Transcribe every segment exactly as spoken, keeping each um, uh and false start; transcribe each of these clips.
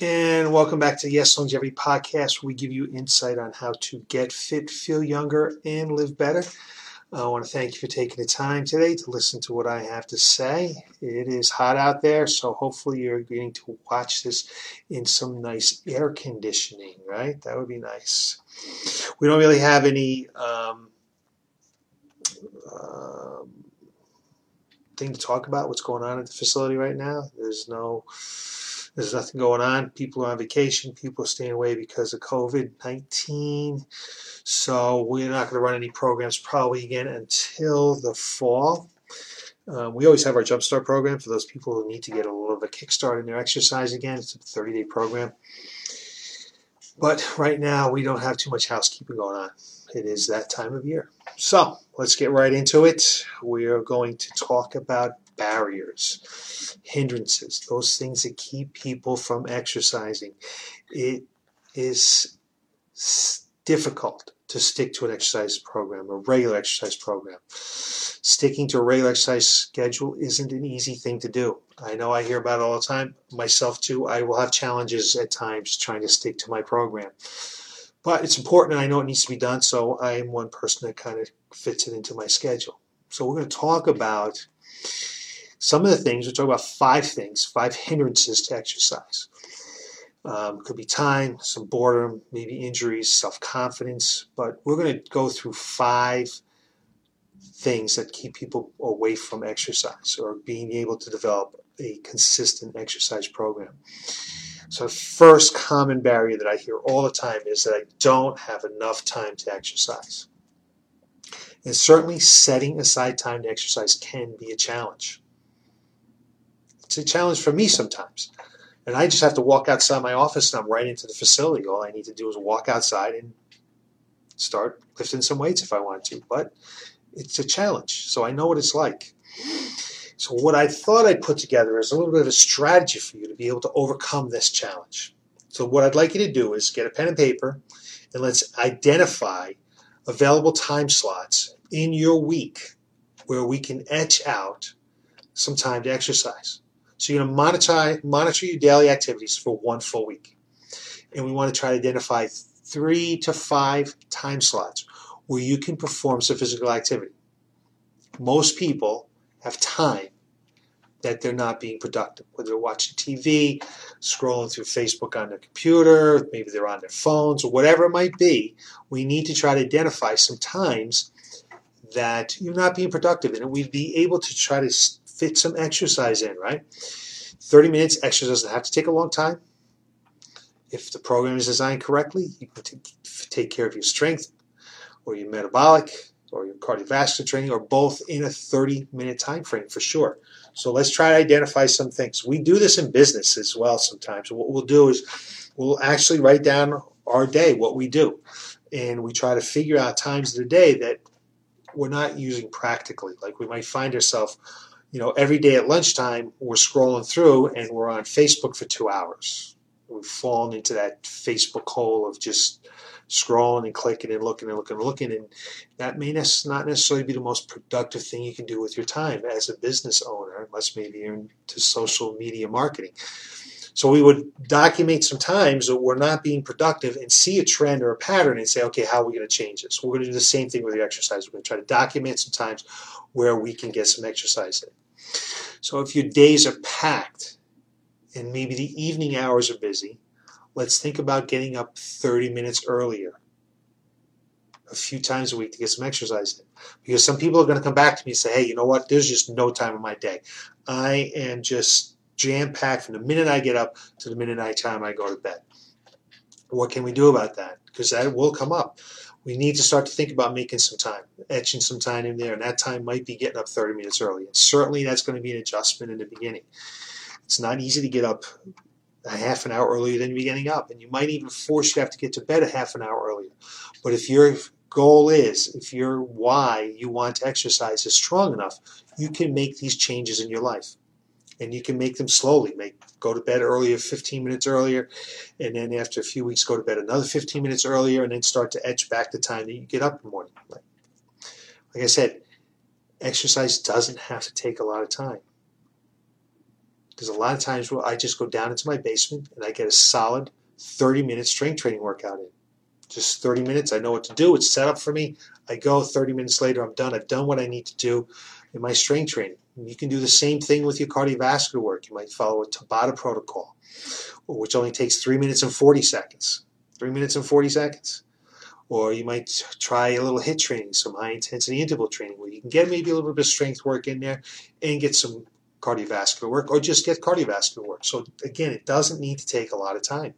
And welcome back to Yes Longevity Podcast, where we give you insight on how to get fit, feel younger, and live better. I want to thank you for taking the time today to listen to what I have to say. It is hot out there, so hopefully you're getting to watch this in some nice air conditioning, right? That would be nice. We don't really have any um, uh, thing to talk about, what's going on at the facility right now. There's no... There's nothing going on. People are on vacation. People are staying away because of COVID nineteen. So we're not going to run any programs probably again until the fall. Um, we always have our Jumpstart program for those people who need to get a little of a kickstart in their exercise again. It's a thirty-day program. But right now we don't have too much housekeeping going on. It is that time of year. So let's get right into it. We are going to talk about barriers, hindrances, those things that keep people from exercising. It is difficult to stick to an exercise program, a regular exercise program. Sticking to a regular exercise schedule isn't an easy thing to do. I know I hear about it all the time. Myself too, I will have challenges at times trying to stick to my program. But it's important, and I know it needs to be done, so I am one person that kind of fits it into my schedule. So we're going to talk about some of the things. We're talking about five things, five hindrances to exercise. Um, could be time, some boredom, maybe injuries, self-confidence. But we're going to go through five things that keep people away from exercise or being able to develop a consistent exercise program. So the first common barrier that I hear all the time is that I don't have enough time to exercise. And certainly setting aside time to exercise can be a challenge. It's a challenge for me sometimes. And I just have to walk outside my office and I'm right into the facility. All I need to do is walk outside and start lifting some weights if I want to. But it's a challenge, so I know what it's like. So what I thought I'd put together is a little bit of a strategy for you to be able to overcome this challenge. So what I'd like you to do is get a pen and paper and let's identify available time slots in your week where we can etch out some time to exercise. So you're going to monitor, monitor your daily activities for one full week. And we want to try to identify three to five time slots where you can perform some physical activity. Most people have time that they're not being productive, whether they're watching T V, scrolling through Facebook on their computer, maybe they're on their phones, or whatever it might be. We need to try to identify some times that you're not being productive in, and we'd be able to try to fit some exercise in, right? thirty minutes exercise doesn't have to take a long time. If the program is designed correctly, you can t- take care of your strength or your metabolic or your cardiovascular training, or both in a thirty-minute time frame for sure. So let's try to identify some things. We do this in business as well sometimes. What we'll do is we'll actually write down our day, what we do, and we try to figure out times of the day that we're not using practically. Like we might find ourselves, you know, every day at lunchtime we're scrolling through and we're on Facebook for two hours. We've fallen into that Facebook hole of just scrolling and clicking and looking and looking and looking, and that may not necessarily be the most productive thing you can do with your time as a business owner, unless maybe you're into social media marketing. So we would document some times that we're not being productive and see a trend or a pattern and say, okay, how are we going to change this? We're going to do the same thing with the exercise. We're going to try to document some times where we can get some exercise in. So if your days are packed and maybe the evening hours are busy, let's think about getting up thirty minutes earlier a few times a week to get some exercise in. Because some people are going to come back to me and say, hey, you know what? There's just no time in my day. I am just jam-packed from the minute I get up to the minute I time I go to bed. What can we do about that? Because that will come up. We need to start to think about making some time, etching some time in there, and that time might be getting up thirty minutes early. And certainly that's going to be an adjustment in the beginning. It's not easy to get up a half an hour earlier than you're getting up, and you might even force you have to get to bed a half an hour earlier. But if your goal is, if your why you want to exercise is strong enough, you can make these changes in your life. And you can make them slowly. Make go to bed earlier, fifteen minutes earlier, and then after a few weeks go to bed another fifteen minutes earlier, and then start to etch back the time that you get up in the morning. Like, like I said, exercise doesn't have to take a lot of time. because a lot of times I just go down into my basement and I get a solid thirty minute strength training workout in. Just thirty minutes, I know what to do, it's set up for me, I go, thirty minutes later I'm done, I've done what I need to do in my strength training. You can do the same thing with your cardiovascular work. You might follow a Tabata protocol, which only takes three minutes and forty seconds. three minutes and forty seconds. Or you might try a little HIIT training, some high-intensity interval training, where you can get maybe a little bit of strength work in there and get some cardiovascular work, or just get cardiovascular work. So again, it doesn't need to take a lot of time.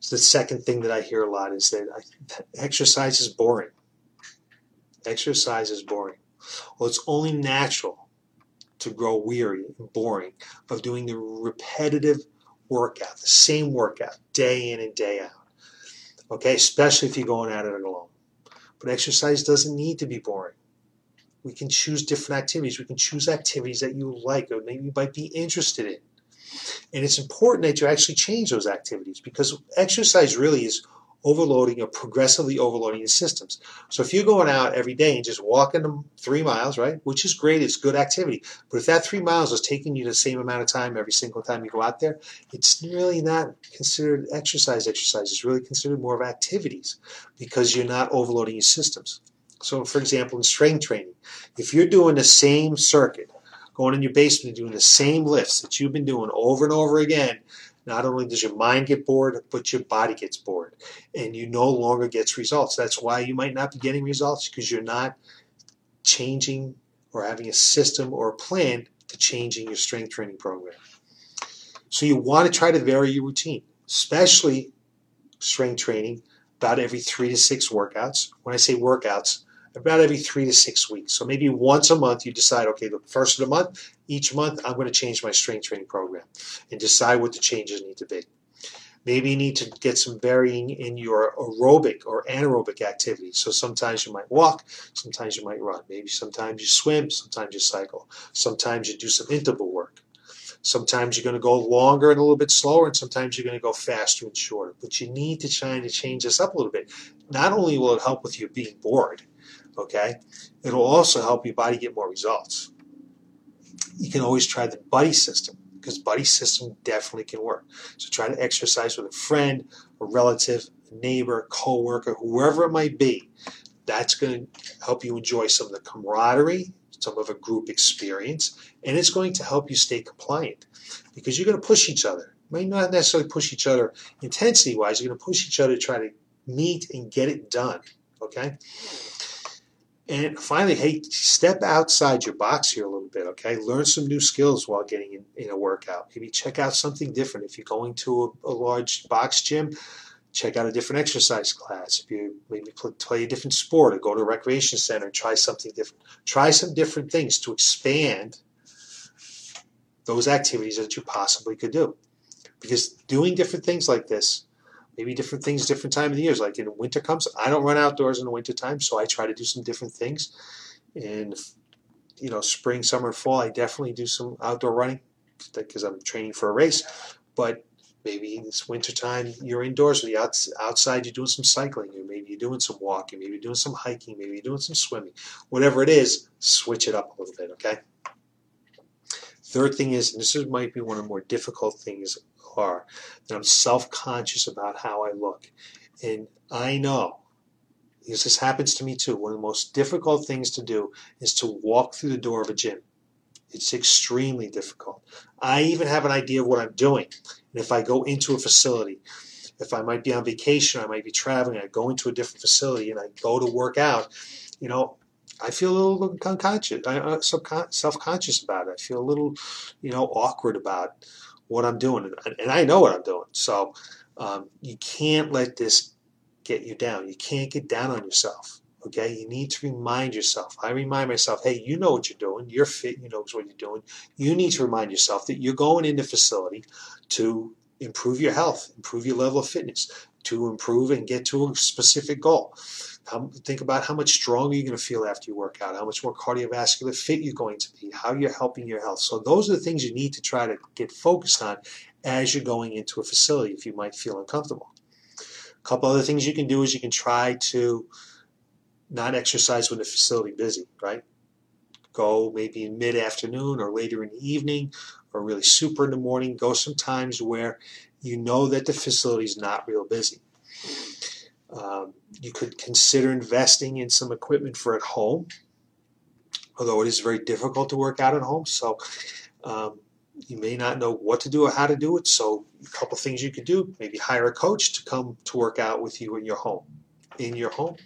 So the second thing that I hear a lot is that, I, that exercise is boring. Exercise is boring. Well, it's only natural to grow weary and boring of doing the repetitive workout, the same workout, day in and day out. Okay, especially if you're going at it alone. But exercise doesn't need to be boring. We can choose different activities. We can choose activities that you like or maybe you might be interested in. And it's important that you actually change those activities, because exercise really is overloading or progressively overloading your systems. So if you're going out every day and just walking three miles, right, which is great, it's good activity, but if that three miles is taking you the same amount of time every single time you go out there, it's really not considered exercise exercise. It's really considered more of activities, because you're not overloading your systems. So for example, in strength training, if you're doing the same circuit, going in your basement and doing the same lifts that you've been doing over and over again, not only does your mind get bored, but your body gets bored, and you no longer get results. That's why you might not be getting results, because you're not changing or having a system or a plan to changing your strength training program. So you want to try to vary your routine, especially strength training, about every three to six workouts. When I say workouts, about every three to six weeks. So maybe once a month you decide, okay, the first of the month, each month I'm going to change my strength training program, and decide what the changes need to be. Maybe you need to get some varying in your aerobic or anaerobic activities. So sometimes you might walk, sometimes you might run, maybe sometimes you swim, sometimes you cycle, sometimes you do some interval work. Sometimes you're going to go longer and a little bit slower, and sometimes you're going to go faster and shorter. But you need to try to change this up a little bit. Not only will it help with you being bored, okay, it'll also help your body get more results. You can always try the buddy system, because buddy system definitely can work. So try to exercise with a friend, a relative, a neighbor, co-worker, whoever it might be. That's going to help you enjoy some of the camaraderie, some of a group experience, and it's going to help you stay compliant, because you're going to push each other. You might not necessarily push each other intensity-wise. You're going to push each other to try to meet and get it done, okay? And finally, hey, step outside your box here a little bit, okay? Learn some new skills while getting in, in a workout. Maybe check out something different. If you're going to a, a large box gym, check out a different exercise class. If you maybe play, play a different sport, or go to a recreation center and try something different. Try some different things to expand those activities that you possibly could do. Because doing different things like this, maybe different things, different time of the years. Like in winter comes, I don't run outdoors in the winter time, so I try to do some different things. And you know, spring, summer, and fall, I definitely do some outdoor running because I'm training for a race. But maybe in this winter time, you're indoors, or you're out, outside. You're doing some cycling, or maybe you're doing some walking, maybe you're doing some hiking, maybe you're doing some swimming. Whatever it is, switch it up a little bit. Okay. Third thing is, and this is, might be one of the more difficult things, are that I'm self-conscious about how I look. And I know, because this happens to me too, one of the most difficult things to do is to walk through the door of a gym. It's extremely difficult. I even have an idea of what I'm doing. And if I go into a facility, if I might be on vacation, I might be traveling, I go into a different facility and I go to work out, you know, I feel a little unconscious, self-conscious about it. I feel a little, you know, awkward about what I'm doing, and I know what I'm doing. So um, you can't let this get you down. You can't get down on yourself. Okay, you need to remind yourself. I remind myself, hey, you know what you're doing. You're fit. You know what you're doing. You need to remind yourself that you're going into facility to improve your health, improve your level of fitness, to improve and get to a specific goal. How, think about how much stronger you're going to feel after you work out, how much more cardiovascular fit you're going to be, how you're helping your health. So those are the things you need to try to get focused on as you're going into a facility if you might feel uncomfortable. A couple other things you can do is you can try to not exercise when the facility is busy, right? Go maybe in mid-afternoon or later in the evening or really super in the morning. Go sometimes where you know that the facility is not real busy. Um, you could consider investing in some equipment for at home, although it is very difficult to work out at home. So um, you may not know what to do or how to do it. So a couple things you could do, maybe hire a coach to come to work out with you in your home. In your home,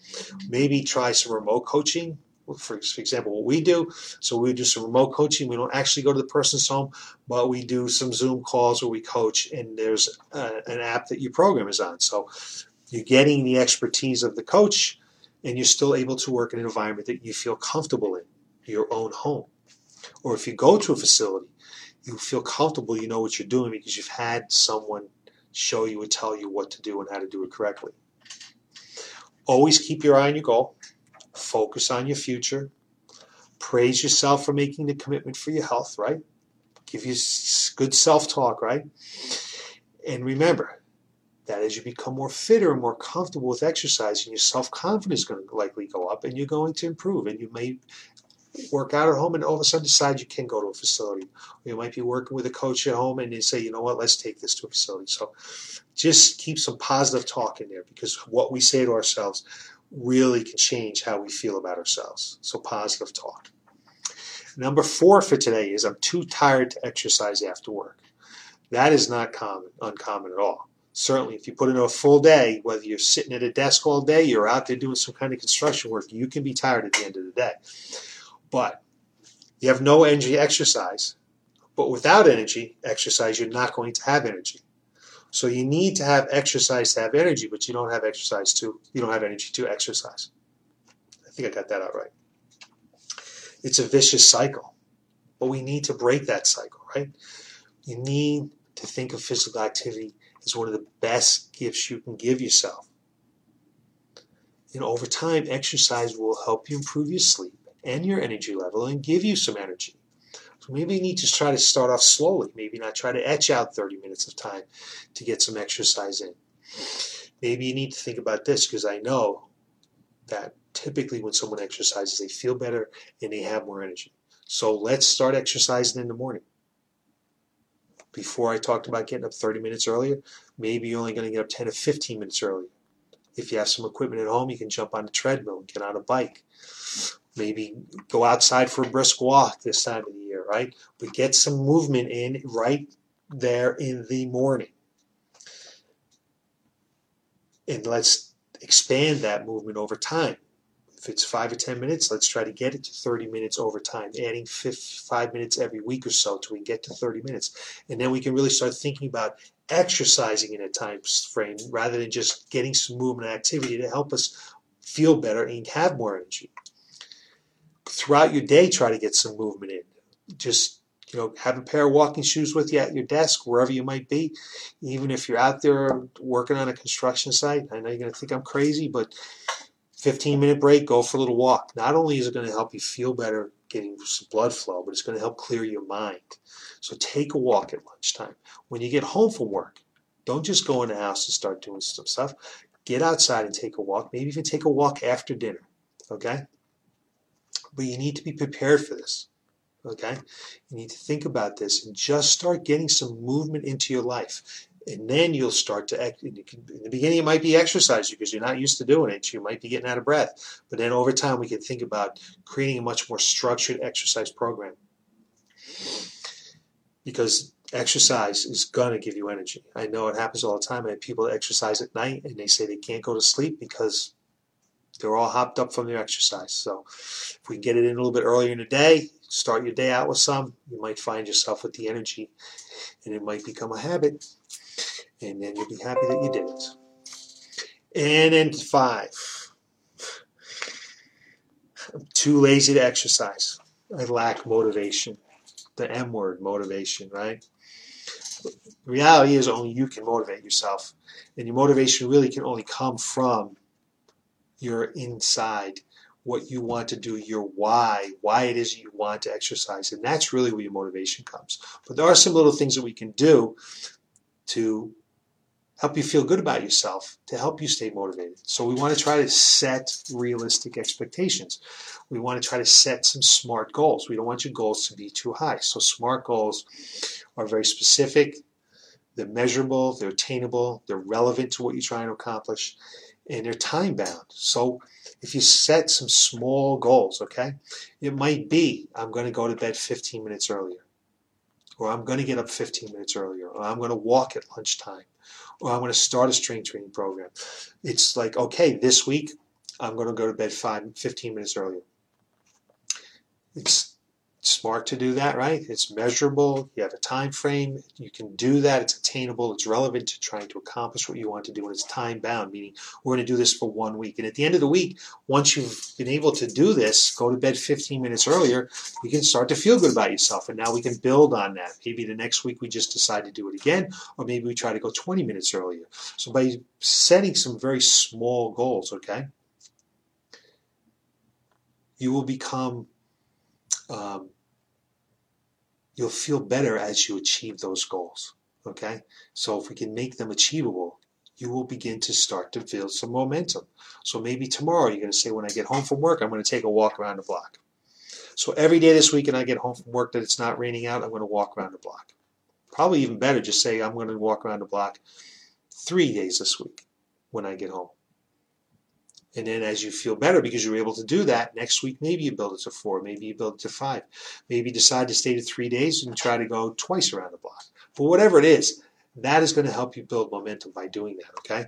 maybe try some remote coaching. For example, what we do, so we do some remote coaching. We don't actually go to the person's home, but we do some Zoom calls where we coach, and there's a, an app that your program is on. So you're getting the expertise of the coach, and you're still able to work in an environment that you feel comfortable in, your own home. Or if you go to a facility, you feel comfortable, you know what you're doing because you've had someone show you and tell you what to do and how to do it correctly. Always keep your eye on your goal. Focus on your future. Praise yourself for making the commitment for your health, right? Give you good self-talk, right? And remember that as you become more fitter and more comfortable with exercising, your self-confidence is going to likely go up and you're going to improve. And you may work out at home and all of a sudden decide you can go to a facility. Or you might be working with a coach at home and they say, you know what, let's take this to a facility. So just keep some positive talk in there because what we say to ourselves really can change how we feel about ourselves. So positive talk. Number four for today is I'm too tired to exercise after work. That is not common, uncommon at all. Certainly if you put in a full day, whether you're sitting at a desk all day, you're out there doing some kind of construction work, you can be tired at the end of the day. But you have no energy to exercise. But without energy exercise, you're not going to have energy. So you need to have exercise to have energy, but you don't have exercise to you don't have energy to exercise. I think I got that out right. It's a vicious cycle, but we need to break that cycle, right? You need to think of physical activity as one of the best gifts you can give yourself. And over time, exercise will help you improve your sleep and your energy level and give you some energy. So maybe you need to try to start off slowly. Maybe not try to etch out thirty minutes of time to get some exercise in. Maybe you need to think about this because I know that typically when someone exercises, they feel better and they have more energy. So let's start exercising in the morning. Before I talked about getting up thirty minutes earlier, maybe you're only going to get up ten or fifteen minutes earlier. If you have some equipment at home, you can jump on a treadmill and get on a bike. Maybe go outside for a brisk walk this time of the year, right? But get some movement in right there in the morning. And let's expand that movement over time. If it's five or ten minutes, let's try to get it to thirty minutes over time, adding five minutes every week or so till we get to thirty minutes. And then we can really start thinking about exercising in a time frame rather than just getting some movement and activity to help us feel better and have more energy. Throughout your day, try to get some movement in. Just, you know, have a pair of walking shoes with you at your desk, wherever you might be. Even if you're out there working on a construction site, I know you're going to think I'm crazy, but fifteen-minute break, go for a little walk. Not only is it going to help you feel better getting some blood flow, but it's going to help clear your mind. So take a walk at lunchtime. When you get home from work, don't just go in the house and start doing some stuff. Get outside and take a walk. Maybe even take a walk after dinner, okay? But you need to be prepared for this, okay? You need to think about this and just start getting some movement into your life. And then you'll start to act. You can, in the beginning, it might be exercise because you're not used to doing it. You might be getting out of breath. But then over time, we can think about creating a much more structured exercise program because exercise is going to give you energy. I know it happens all the time. I have people that exercise at night, and they say they can't go to sleep because they're all hopped up from their exercise. So if we can get it in a little bit earlier in the day, start your day out with some, you might find yourself with the energy, and it might become a habit, and then you'll be happy that you did it. And then five, I'm too lazy to exercise. I lack motivation. The M word, motivation, right? But the reality is only you can motivate yourself, and your motivation really can only come from your inside, what you want to do, your why, why it is you want to exercise. And that's really where your motivation comes. But there are some little things that we can do to help you feel good about yourself, to help you stay motivated. So we want to try to set realistic expectations. We want to try to set some SMART goals. We don't want your goals to be too high. So SMART goals are very specific, they're measurable, they're attainable, they're relevant to what you're trying to accomplish, and they're time-bound. So if you set some small goals, okay, it might be I'm going to go to bed fifteen minutes earlier, or I'm going to get up fifteen minutes earlier, or I'm going to walk at lunchtime, or I'm going to start a strength training program. It's like, okay, this week I'm going to go to bed five, fifteen minutes earlier. It's smart to do that, right? It's measurable. You have a time frame. You can do that. It's attainable. It's relevant to trying to accomplish what you want to do, and it's time-bound, meaning we're going to do this for one week. And at the end of the week, once you've been able to do this, go to bed fifteen minutes earlier, you can start to feel good about yourself, and now we can build on that. Maybe the next week we just decide to do it again, or maybe we try to go twenty minutes earlier. So by setting some very small goals, okay, you will become um, you'll feel better as you achieve those goals, okay? So if we can make them achievable, you will begin to start to build some momentum. So maybe tomorrow you're going to say, when I get home from work, I'm going to take a walk around the block. So every day this week when I get home from work that it's not raining out, I'm going to walk around the block. Probably even better, just say I'm going to walk around the block three days this week when I get home. And then as you feel better because you're able to do that, next week maybe you build it to four, maybe you build it to five. Maybe decide to stay to three days and try to go twice around the block. But whatever it is, that is going to help you build momentum by doing that, okay?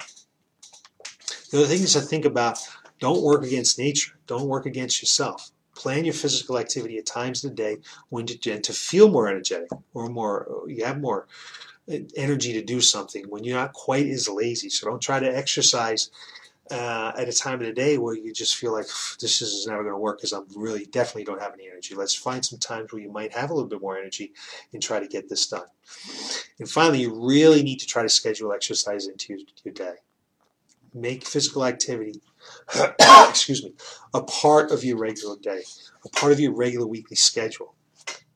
The other thing is to think about, don't work against nature. Don't work against yourself. Plan your physical activity at times of the day when you tend to feel more energetic or more, you have more energy to do something, when you're not quite as lazy. So don't try to exercise Uh, at a time of the day where you just feel like this is never going to work because I'm really definitely don't have any energy. Let's find some times where you might have a little bit more energy and try to get this done. And finally, you really need to try to schedule exercise into your, your day. Make physical activity, excuse me, a part of your regular day, a part of your regular weekly schedule.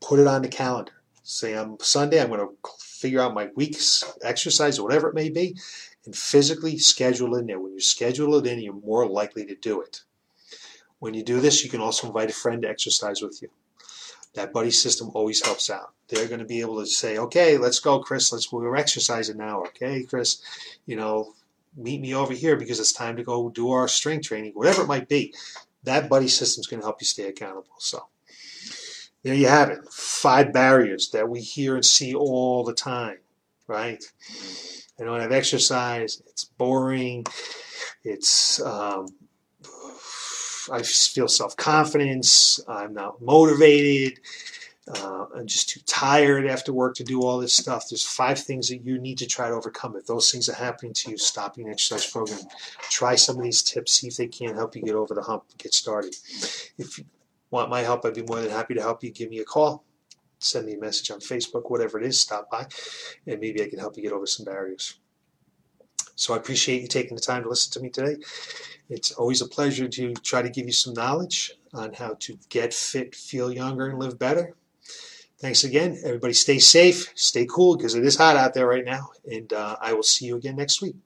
Put it on the calendar. Say on Sunday I'm going to figure out my week's exercise or whatever it may be, and physically schedule it in there. When you schedule it in, you're more likely to do it. When you do this, you can also invite a friend to exercise with you. That buddy system always helps out. They're going to be able to say, okay, let's go, Chris. Let's we're exercising now. Okay, Chris, you know, meet me over here because it's time to go do our strength training, whatever it might be. That buddy system is going to help you stay accountable. So there you have it. Five barriers that we hear and see all the time, right? I don't have exercise, it's boring, it's, um, I feel self-confidence, I'm not motivated, uh, I'm just too tired after work to do all this stuff. There's five things that you need to try to overcome. If those things are happening to you, stop your exercise program. Try some of these tips, see if they can help you get over the hump and get started. If you want my help, I'd be more than happy to help you. Give me a call. Send me a message on Facebook, whatever it is, stop by, and maybe I can help you get over some barriers. So I appreciate you taking the time to listen to me today. It's always a pleasure to try to give you some knowledge on how to get fit, feel younger, and live better. Thanks again. Everybody stay safe, stay cool, because it is hot out there right now, and uh, I will see you again next week.